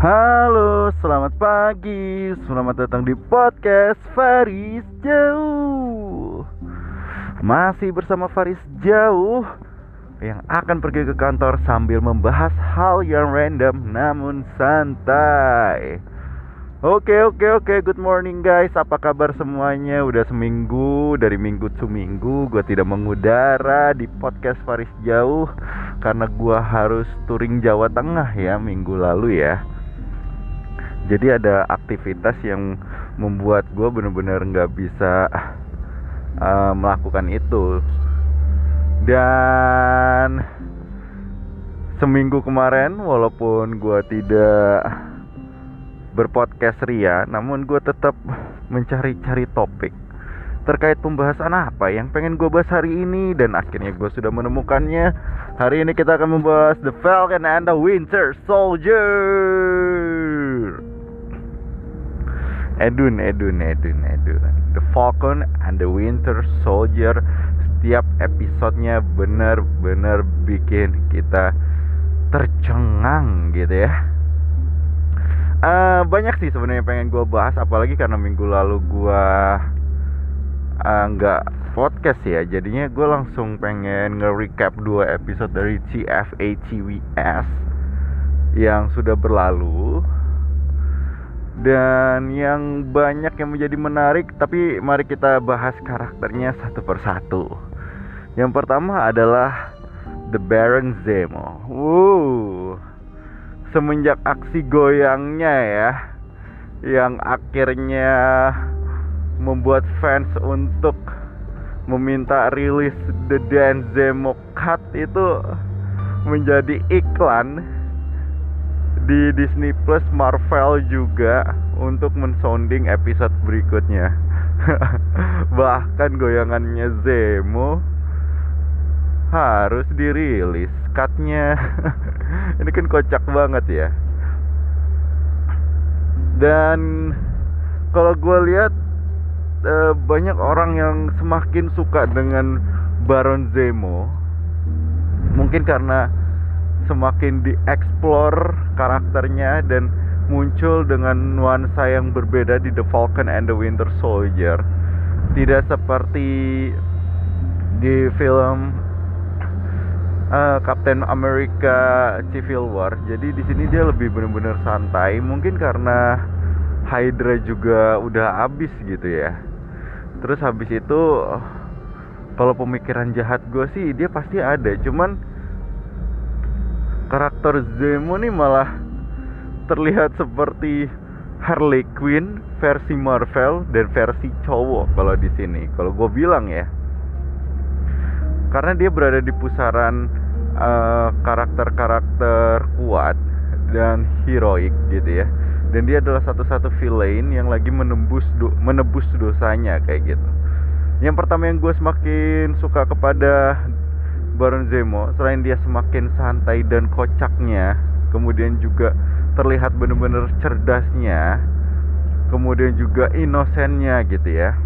Halo, selamat pagi. Selamat datang di podcast Faris Jauh. Masih bersama Faris Jauh yang akan pergi ke kantor sambil membahas hal yang random namun santai. Oke, good morning guys. Apa kabar semuanya? Udah seminggu, dari minggu ke minggu gue tidak mengudara di podcast Faris Jauh karena gue harus touring Jawa Tengah ya minggu lalu ya. Jadi ada aktivitas yang membuat gue benar-benar nggak bisa melakukan itu. Dan seminggu kemarin walaupun gue tidak berpodcast ria, namun gue tetap mencari-cari topik terkait pembahasan apa yang pengen gue bahas hari ini. Dan akhirnya gue sudah menemukannya. Hari ini kita akan membahas The Falcon and the Winter Soldier. Edun. The Falcon and the Winter Soldier, setiap episodenya benar-benar bikin kita tercengang gitu ya. Banyak sih sebenarnya pengen gue bahas, apalagi karena minggu lalu gue nggak podcast ya. Jadinya gue langsung pengen nge-recap 2 episode dari CFATWS yang sudah berlalu. Dan yang banyak yang menjadi menarik, tapi mari kita bahas karakternya satu persatu. Yang pertama adalah The Baron Zemo. Semenjak aksi goyangnya ya, yang akhirnya membuat fans untuk meminta rilis The Dan Zemo Cut itu menjadi iklan di Disney Plus Marvel juga untuk mensounding episode berikutnya. Bahkan goyangannya Zemo harus dirilis cutnya. Ini kan kocak banget ya. Dan kalau gue lihat banyak orang yang semakin suka dengan Baron Zemo, mungkin karena semakin dieksplor karakternya dan muncul dengan nuansa yang berbeda di The Falcon and the Winter Soldier. Tidak seperti di film Captain America Civil War. Jadi di sini dia lebih benar-benar santai, mungkin karena Hydra juga udah habis gitu ya. Terus habis itu kalau pemikiran jahat gue sih dia pasti ada, cuman karakter Zemo nih malah terlihat seperti Harley Quinn versi Marvel dan versi cowok kalau di sini. Kalau gue bilang ya, karena dia berada di pusaran karakter-karakter kuat dan heroik gitu ya. Dan dia adalah satu-satu villain yang lagi menebus dosanya kayak gitu. Yang pertama yang gue semakin suka kepada Baron Zemo, selain dia semakin santai dan kocaknya, kemudian juga terlihat benar-benar cerdasnya, kemudian juga inosennya gitu ya.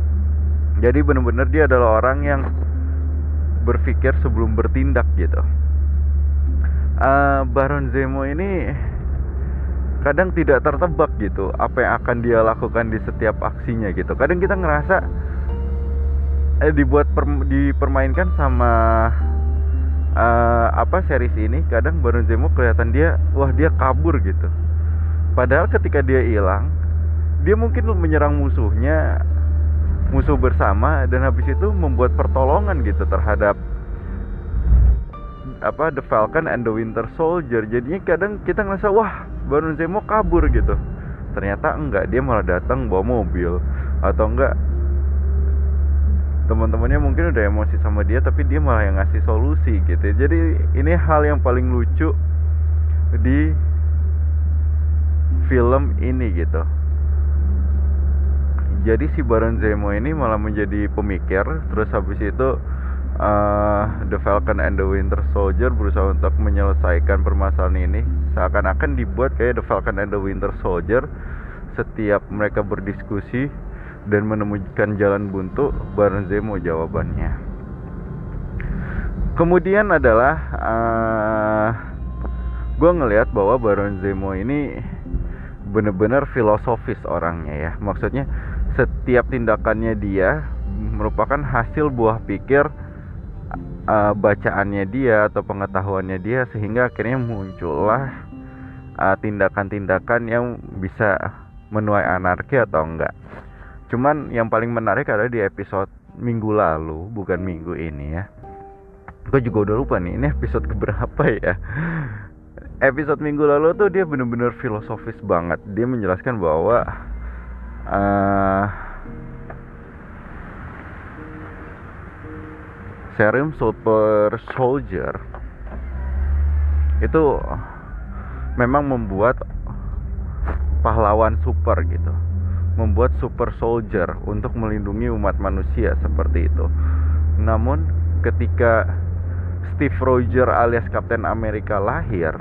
Jadi benar-benar dia adalah orang yang berpikir sebelum bertindak gitu. Baron Zemo ini kadang tidak tertebak gitu apa yang akan dia lakukan di setiap aksinya gitu. Kadang kita ngerasa dipermainkan sama series ini. Kadang Baron Zemo kelihatan dia kabur gitu. Padahal ketika dia hilang, dia mungkin menyerang musuh bersama dan habis itu membuat pertolongan gitu terhadap The Falcon and the Winter Soldier. Jadinya kadang kita ngerasa wah Baron Zemo kabur gitu, ternyata enggak, dia malah datang bawa mobil. Atau enggak, teman-temannya mungkin udah emosi sama dia tapi dia malah yang ngasih solusi gitu. Jadi ini hal yang paling lucu di film ini gitu. Jadi si Baron Zemo ini malah menjadi pemikir. Terus habis itu The Falcon and the Winter Soldier berusaha untuk menyelesaikan permasalahan ini. Seakan-akan dibuat kayak The Falcon and the Winter Soldier, setiap mereka berdiskusi dan menemukan jalan buntu, Baron Zemo jawabannya. Kemudian adalah gue ngelihat bahwa Baron Zemo ini benar-benar filosofis orangnya ya. Maksudnya setiap tindakannya dia merupakan hasil buah pikir bacaannya dia atau pengetahuannya dia, sehingga akhirnya muncullah tindakan-tindakan yang bisa menuai anarki atau enggak. Cuman yang paling menarik adalah di episode minggu lalu, bukan minggu ini ya. Gue juga udah lupa nih, ini episode keberapa ya. Episode minggu lalu tuh dia bener-bener filosofis banget. Dia menjelaskan bahwa serum super soldier itu memang membuat pahlawan super gitu, membuat super soldier untuk melindungi umat manusia seperti itu. Namun ketika Steve Rogers alias Captain America lahir,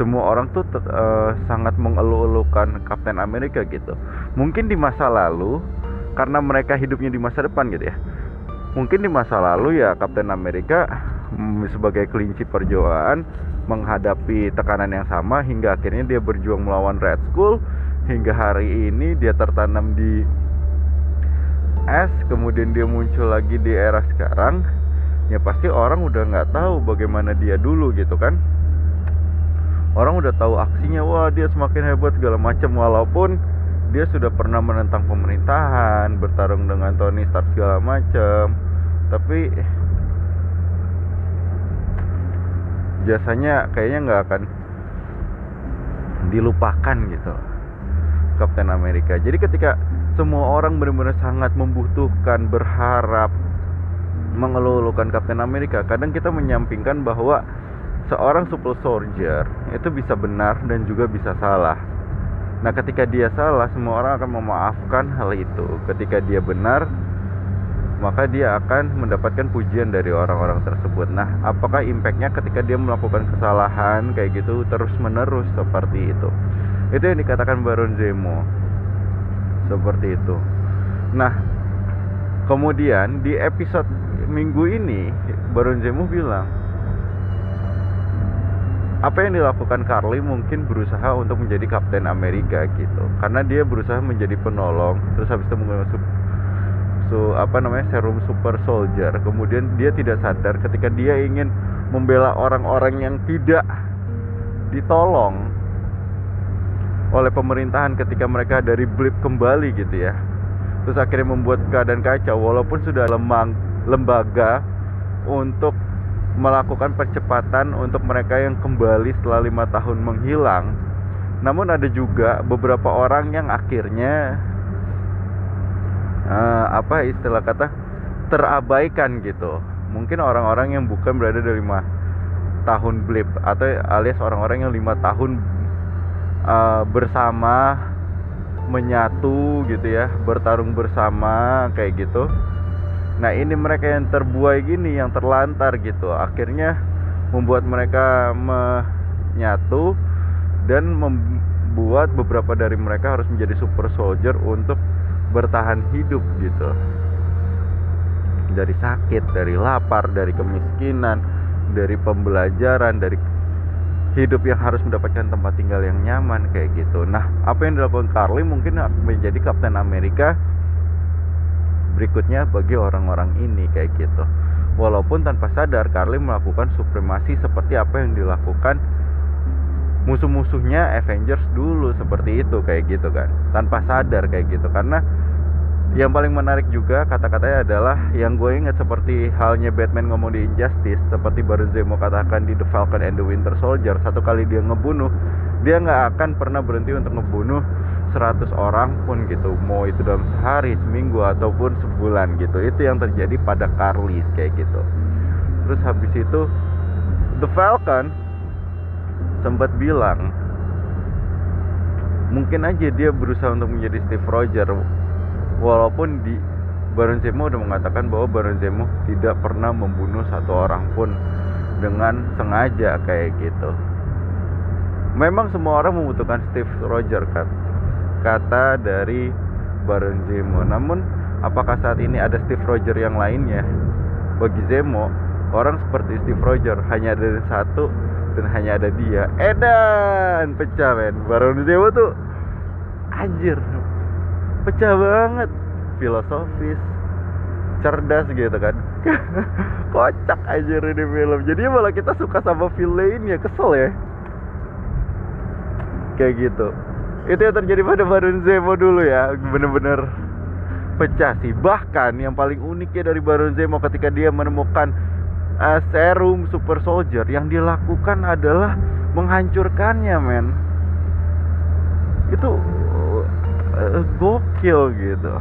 semua orang tuh sangat mengeluh-elukan Captain America gitu. Mungkin di masa lalu, karena mereka hidupnya di masa depan gitu ya, mungkin di masa lalu ya Captain America sebagai kelinci perjowaan menghadapi tekanan yang sama, hingga akhirnya dia berjuang melawan Red Skull, hingga hari ini dia tertanam di es, kemudian dia muncul lagi di era sekarang. Ya pasti orang udah nggak tahu bagaimana dia dulu gitu kan. Orang udah tahu aksinya, wah dia semakin hebat segala macam, walaupun dia sudah pernah menentang pemerintahan, bertarung dengan Tony Stark segala macam, tapi biasanya kayaknya nggak akan dilupakan gitu Captain America. Jadi ketika semua orang benar-benar sangat membutuhkan, berharap, mengeluh-elukan Captain America, kadang kita menyampingkan bahwa seorang super soldier itu bisa benar dan juga bisa salah. Nah ketika dia salah, semua orang akan memaafkan hal itu. Ketika dia benar, maka dia akan mendapatkan pujian dari orang-orang tersebut. Nah, apakah impactnya ketika dia melakukan kesalahan kayak gitu terus-menerus seperti itu? Itu yang dikatakan Baron Zemo seperti itu. Nah, kemudian di episode minggu ini Baron Zemo bilang apa yang dilakukan Karli mungkin berusaha untuk menjadi Kapten Amerika gitu, karena dia berusaha menjadi penolong, terus habis itu menggunakan serum super soldier. Kemudian dia tidak sadar ketika dia ingin membela orang-orang yang tidak ditolong oleh pemerintahan ketika mereka dari blip kembali gitu ya. Terus akhirnya membuat keadaan kacau, walaupun sudah lembaga untuk melakukan percepatan untuk mereka yang kembali setelah 5 tahun menghilang. Namun ada juga beberapa orang yang akhirnya terabaikan gitu. Mungkin orang-orang yang bukan berada dari 5 tahun blip, atau alias orang-orang yang 5 tahun bersama, menyatu gitu ya, bertarung bersama kayak gitu. Nah ini mereka yang terbuai gini, yang terlantar gitu, akhirnya membuat mereka menyatu dan membuat beberapa dari mereka harus menjadi super soldier untuk bertahan hidup gitu, dari sakit, dari lapar, dari kemiskinan, dari pembelajaran, dari hidup yang harus mendapatkan tempat tinggal yang nyaman kayak gitu. Nah apa yang dilakukan Karli mungkin menjadi Kapten Amerika berikutnya bagi orang-orang ini kayak gitu. Walaupun tanpa sadar Karli melakukan supremasi seperti apa yang dilakukan musuh-musuhnya Avengers dulu seperti itu kayak gitu kan, tanpa sadar kayak gitu. Karena yang paling menarik juga kata-katanya adalah yang gue ingat, seperti halnya Batman ngomong di Injustice, seperti Baron Zemo katakan di The Falcon and the Winter Soldier, satu kali dia ngebunuh, dia gak akan pernah berhenti untuk ngebunuh 100 orang pun gitu, mau itu dalam sehari, seminggu, ataupun sebulan gitu. Itu yang terjadi pada Karli kayak gitu. Terus habis itu The Falcon sempat bilang mungkin aja dia berusaha untuk menjadi Steve Rogers, walaupun di Baron Zemo udah mengatakan bahwa Baron Zemo tidak pernah membunuh satu orang pun dengan sengaja kayak gitu. Memang semua orang membutuhkan Steve Rogers kata dari Baron Zemo. Namun apakah saat ini ada Steve Rogers yang lainnya? Bagi Zemo, orang seperti Steve Rogers hanya ada satu dan hanya ada dia. Edan pecah men. Baron Zemo tuh anjir, pecah banget, filosofis, cerdas gitu kan. Kocak anjir ini film. Jadi malah kita suka sama villainnya, kesel ya. Kayak gitu. Itu yang terjadi pada Baron Zemo dulu ya, bener-bener pecah sih. Bahkan yang paling uniknya dari Baron Zemo ketika dia menemukan serum super soldier, yang dilakukan adalah menghancurkannya men. Itu gokil gitu.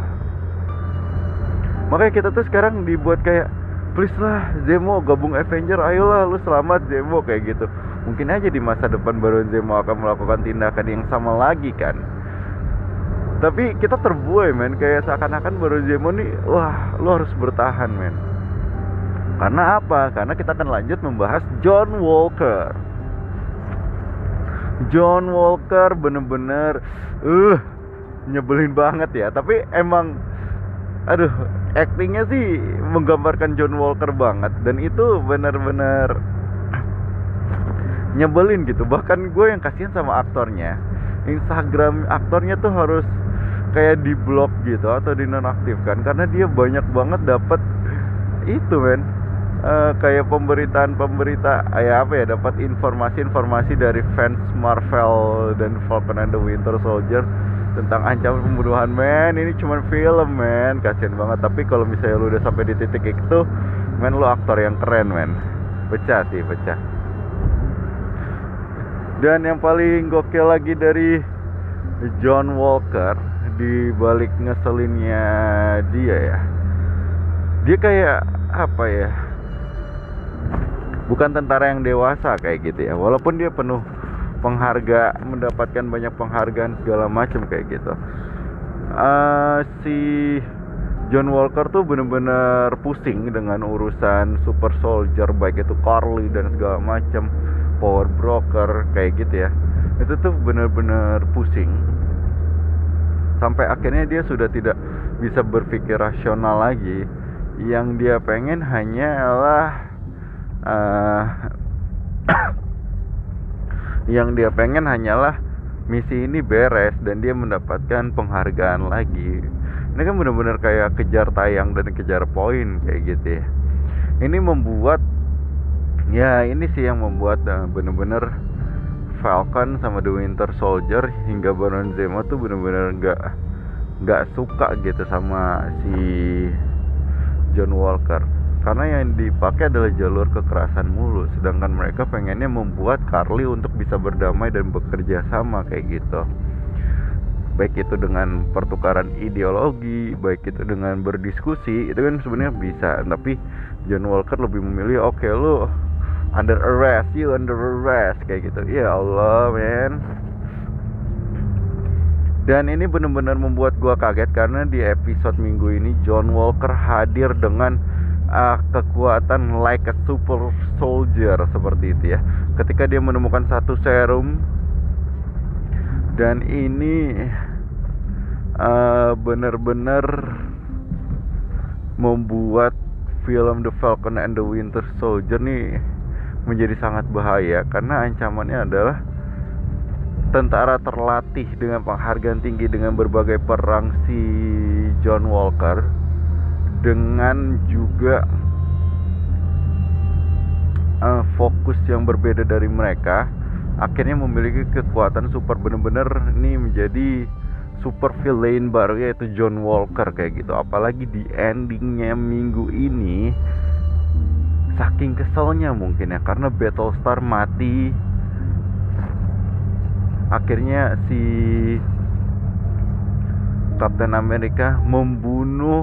Makanya kita tuh sekarang dibuat kayak, please lah Zemo gabung Avenger, ayolah lu selamat Zemo, kayak gitu. Mungkin aja di masa depan Baron Zemo akan melakukan tindakan yang sama lagi kan. Tapi kita terbuai men, kayak seakan-akan Baron Zemo nih, wah lu harus bertahan men. Karena apa? Karena kita akan lanjut membahas John Walker. John Walker bener-bener nyebelin banget ya. Tapi emang aduh, actingnya sih menggambarkan John Walker banget. Dan itu benar-benar nyebelin gitu. Bahkan gue yang kasihan sama aktornya, Instagram aktornya tuh harus kayak di blok gitu atau dinonaktifkan. Karena dia banyak banget dapat itu men, kayak pemberitaan ya apa ya, dapat informasi-informasi dari fans Marvel dan Falcon and the Winter Soldier tentang ancaman pembunuhan men. Ini cuma film men, kasian banget. Tapi kalau misalnya lu udah sampai di titik itu men, lu aktor yang keren men. Pecah sih, pecah. Dan yang paling gokil lagi dari John Walker, di balik ngeselinnya dia ya, dia kayak apa ya, bukan tentara yang dewasa kayak gitu ya. Walaupun dia penuh penghargaan, mendapatkan banyak penghargaan segala macam kayak gitu. Si John Walker tuh bener-bener pusing dengan urusan super soldier, baik itu Karli dan segala macam, Power Broker kayak gitu ya. Itu tuh bener-bener pusing sampai akhirnya dia sudah tidak bisa berpikir rasional lagi. Yang dia pengen hanyalah yang dia pengen hanyalah misi ini beres dan dia mendapatkan penghargaan lagi. Ini kan benar-benar kayak kejar tayang dan kejar poin kayak gitu ya. Ini membuat, ya ini sih yang membuat benar-benar Falcon sama The Winter Soldier hingga Baron Zemo tuh benar-benar nggak suka gitu sama si John Walker. Karena yang dipakai adalah jalur kekerasan mulu, sedangkan mereka pengennya membuat Karli untuk bisa berdamai dan bekerja sama kayak gitu. Baik itu dengan pertukaran ideologi, baik itu dengan berdiskusi, itu kan sebenarnya bisa. Tapi John Walker lebih memilih, oke lu under arrest, you under arrest kayak gitu. Ya Allah men. Dan ini benar-benar membuat gua kaget karena di episode minggu ini John Walker hadir dengan kekuatan like a super soldier seperti itu ya. Ketika dia menemukan satu serum, dan ini benar-benar membuat film The Falcon and the Winter Soldier nih menjadi sangat bahaya. Karena ancamannya adalah tentara terlatih dengan penghargaan tinggi dengan berbagai perang, si John Walker, dengan juga fokus yang berbeda dari mereka, akhirnya memiliki kekuatan super, bener-bener nih menjadi super villain baru yaitu John Walker kayak gitu. Apalagi di endingnya minggu ini, saking keselnya mungkin ya, karena Battlestar mati, akhirnya si Captain America membunuh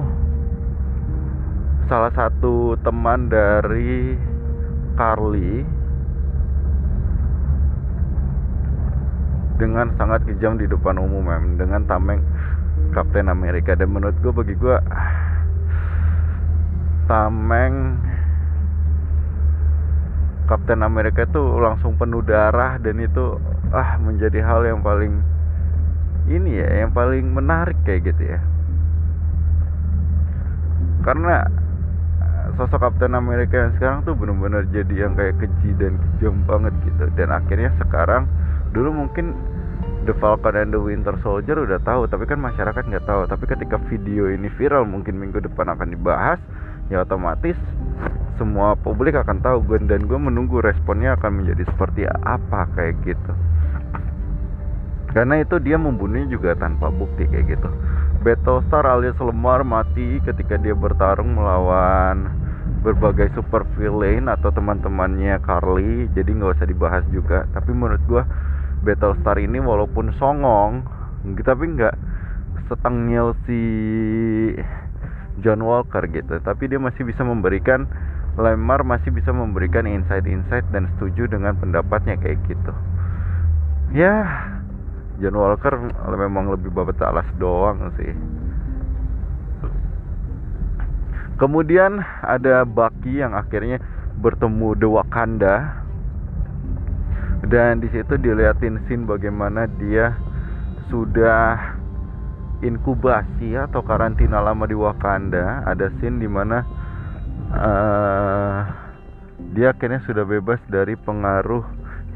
salah satu teman dari Karli dengan sangat kejam di depan umum mem, dengan tameng Captain America. Dan menurut gue, bagi gue, tameng Captain America itu langsung penuh darah. Dan itu menjadi hal yang paling ini ya, yang paling menarik kayak gitu ya. Karena sosok Captain America yang sekarang tuh benar-benar jadi yang kayak keji dan kejam banget gitu. Dan akhirnya sekarang, dulu mungkin The Falcon and the Winter Soldier udah tahu, tapi kan masyarakat nggak tahu. Tapi ketika video ini viral, mungkin minggu depan akan dibahas, ya otomatis semua publik akan tahu. Dan gue menunggu responnya akan menjadi seperti apa kayak gitu. Karena itu dia membunuhnya juga tanpa bukti kayak gitu. Battlestar alias Lemar mati ketika dia bertarung melawan berbagai super villain atau teman-temannya Karli. Jadi nggak usah dibahas juga. Tapi menurut gue Battlestar ini walaupun songong, tapi nggak setengil si John Walker gitu. Tapi dia masih bisa memberikan, Lemar masih bisa memberikan insight-insight dan setuju dengan pendapatnya kayak gitu. Ya, John Walker memang lebih babat alas doang sih. Kemudian ada Bucky yang akhirnya bertemu The Wakanda. Dan di situ dilihatin scene bagaimana dia sudah inkubasi atau karantina lama di Wakanda. Ada scene dimana dia akhirnya sudah bebas dari pengaruh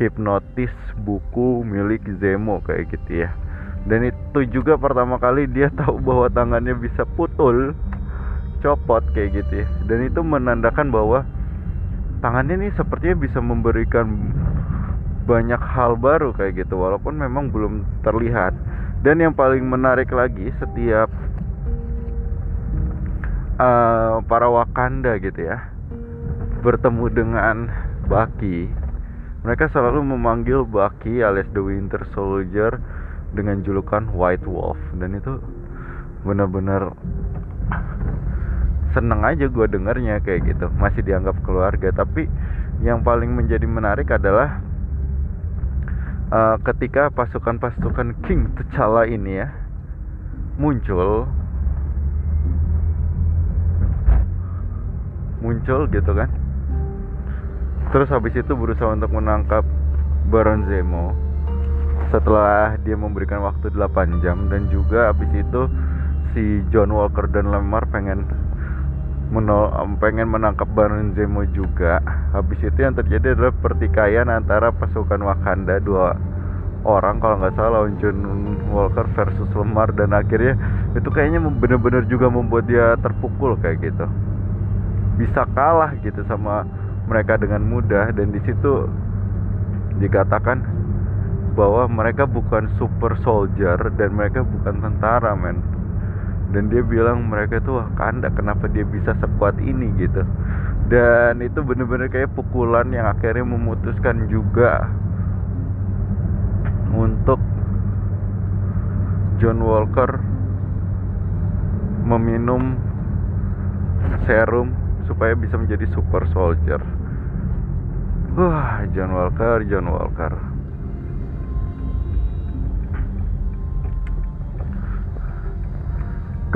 hipnotis buku milik Zemo kayak gitu ya. Dan itu juga pertama kali dia tahu bahwa tangannya bisa putul, copot kayak gitu ya. Dan itu menandakan bahwa tangannya ini sepertinya bisa memberikan banyak hal baru kayak gitu, walaupun memang belum terlihat. Dan yang paling menarik lagi, setiap para Wakanda gitu ya bertemu dengan Bucky, mereka selalu memanggil Bucky alias The Winter Soldier dengan julukan White Wolf. Dan itu benar-benar seneng aja gue dengarnya kayak gitu, masih dianggap keluarga. Tapi yang paling menjadi menarik adalah ketika pasukan-pasukan King T'Challa ini ya muncul gitu kan. Terus habis itu berusaha untuk menangkap Baron Zemo setelah dia memberikan waktu 8 jam. Dan juga habis itu si John Walker dan Lemar pengen menangkap Baron Zemo juga. Habis itu yang terjadi adalah pertikaian antara pasukan Wakanda, dua orang kalau nggak salah, John Walker versus Lemar. Dan akhirnya itu kayaknya benar-benar juga membuat dia terpukul kayak gitu, bisa kalah gitu sama mereka dengan mudah. Dan di situ dikatakan bahwa mereka bukan super soldier dan mereka bukan tentara, men. Dan dia bilang mereka tuh Wakanda, kenapa dia bisa sekuat ini gitu. Dan itu bener-bener kayak pukulan yang akhirnya memutuskan juga untuk John Walker meminum serum supaya bisa menjadi super soldier. John Walker.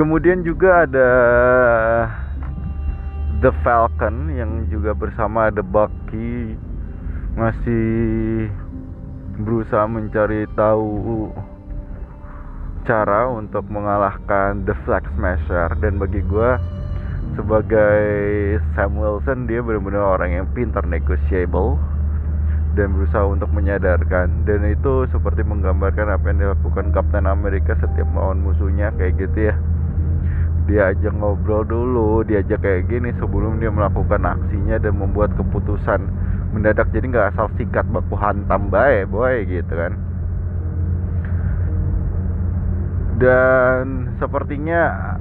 Kemudian juga ada The Falcon yang juga bersama The Bucky masih berusaha mencari tahu cara untuk mengalahkan The Flag Smasher. Dan bagi gue sebagai Sam Wilson, dia benar-benar orang yang pintar negotiable dan berusaha untuk menyadarkan. Dan itu seperti menggambarkan apa yang dilakukan Captain America setiap melawan musuhnya kayak gitu ya. Dia ajak ngobrol dulu, dia ajak kayak gini sebelum dia melakukan aksinya dan membuat keputusan mendadak. Jadi nggak asal sikat baku hantam bae boy gitu kan. Dan sepertinya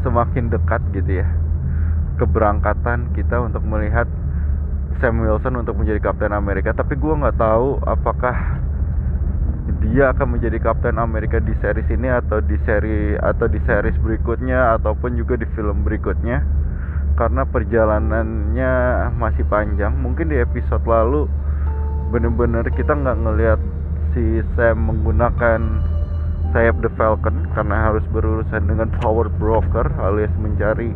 semakin dekat gitu ya keberangkatan kita untuk melihat Sam Wilson untuk menjadi Captain America. Tapi gue nggak tahu apakah dia akan menjadi Captain America di series ini atau di series berikutnya ataupun juga di film berikutnya, karena perjalanannya masih panjang. Mungkin di episode lalu bener-bener kita nggak ngelihat si Sam menggunakan sayap The Falcon karena harus berurusan dengan Power Broker alias mencari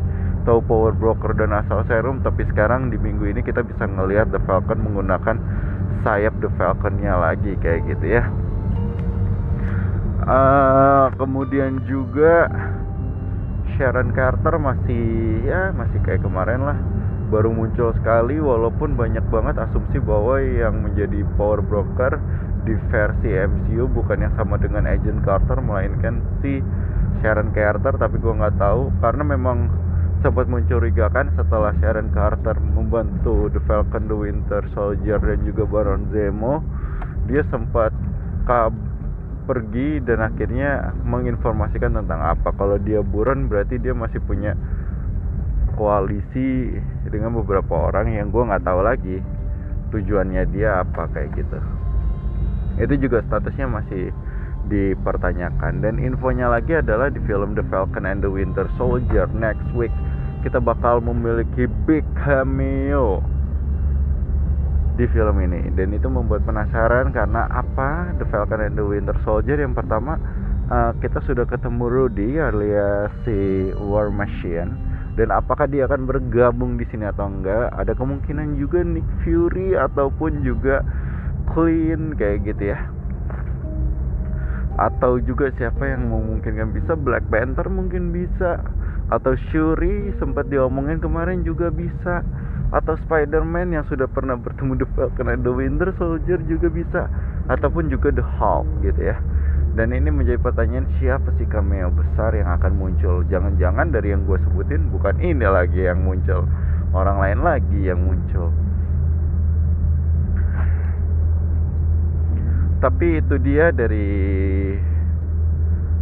tahu Power Broker dan asal serum. Tapi sekarang di minggu ini kita bisa ngelihat The Falcon menggunakan sayap The Falconnya lagi kayak gitu ya. Kemudian juga Sharon Carter masih kayak kemarin lah, baru muncul sekali walaupun banyak banget asumsi bahwa yang menjadi Power Broker di versi MCU bukan yang sama dengan Agent Carter melainkan si Sharon Carter, tapi gue nggak tahu karena memang sempat mencurigakan setelah Sharon Carter membantu The Falcon and the Winter Soldier dan juga Baron Zemo, dia sempat pergi dan akhirnya menginformasikan tentang apa. Kalau dia buron berarti dia masih punya koalisi dengan beberapa orang yang gue nggak tahu lagi tujuannya dia apa kayak gitu. Itu juga statusnya masih dipertanyakan. Dan infonya lagi adalah di film The Falcon and the Winter Soldier next week kita bakal memiliki big cameo di film ini, dan itu membuat penasaran karena apa. The Falcon and the Winter Soldier yang pertama kita sudah ketemu Rudy alias si War Machine, dan apakah dia akan bergabung di sini atau enggak. Ada kemungkinan juga Nick Fury ataupun juga Clean kayak gitu ya, atau juga siapa yang memungkinkan bisa Black Panther mungkin bisa, atau Shuri sempat diomongin kemarin juga bisa, atau Spider-Man yang sudah pernah bertemu The Falcon and the Winter Soldier juga bisa, ataupun juga The Hulk gitu ya. Dan ini menjadi pertanyaan, siapa sih cameo besar yang akan muncul? Jangan-jangan dari yang gue sebutin bukan ini lagi yang muncul, orang lain lagi yang muncul. Tapi itu dia dari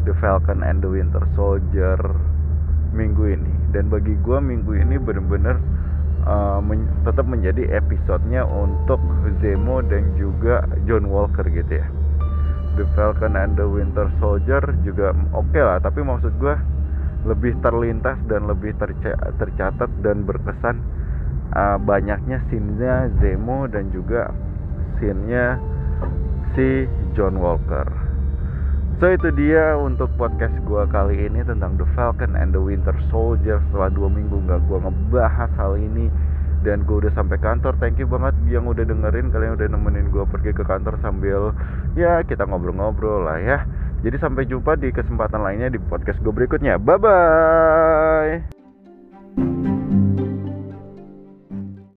The Falcon and the Winter Soldier minggu ini. Dan bagi gue minggu ini benar-benar tetap menjadi episodenya untuk Zemo dan juga John Walker gitu ya. The Falcon and the Winter Soldier juga oke lah, tapi maksud gue lebih terlintas dan lebih tercatat dan berkesan banyaknya scene-nya Zemo dan juga scene-nya si John Walker. So itu dia untuk podcast gue kali ini tentang The Falcon and the Winter Soldier. Setelah 2 minggu gak gue ngebahas hal ini, dan gue udah sampai kantor. Thank you banget yang udah dengerin, kalian udah nemenin gue pergi ke kantor sambil ya kita ngobrol-ngobrol lah ya. Jadi sampai jumpa di kesempatan lainnya di podcast gue berikutnya. Bye bye.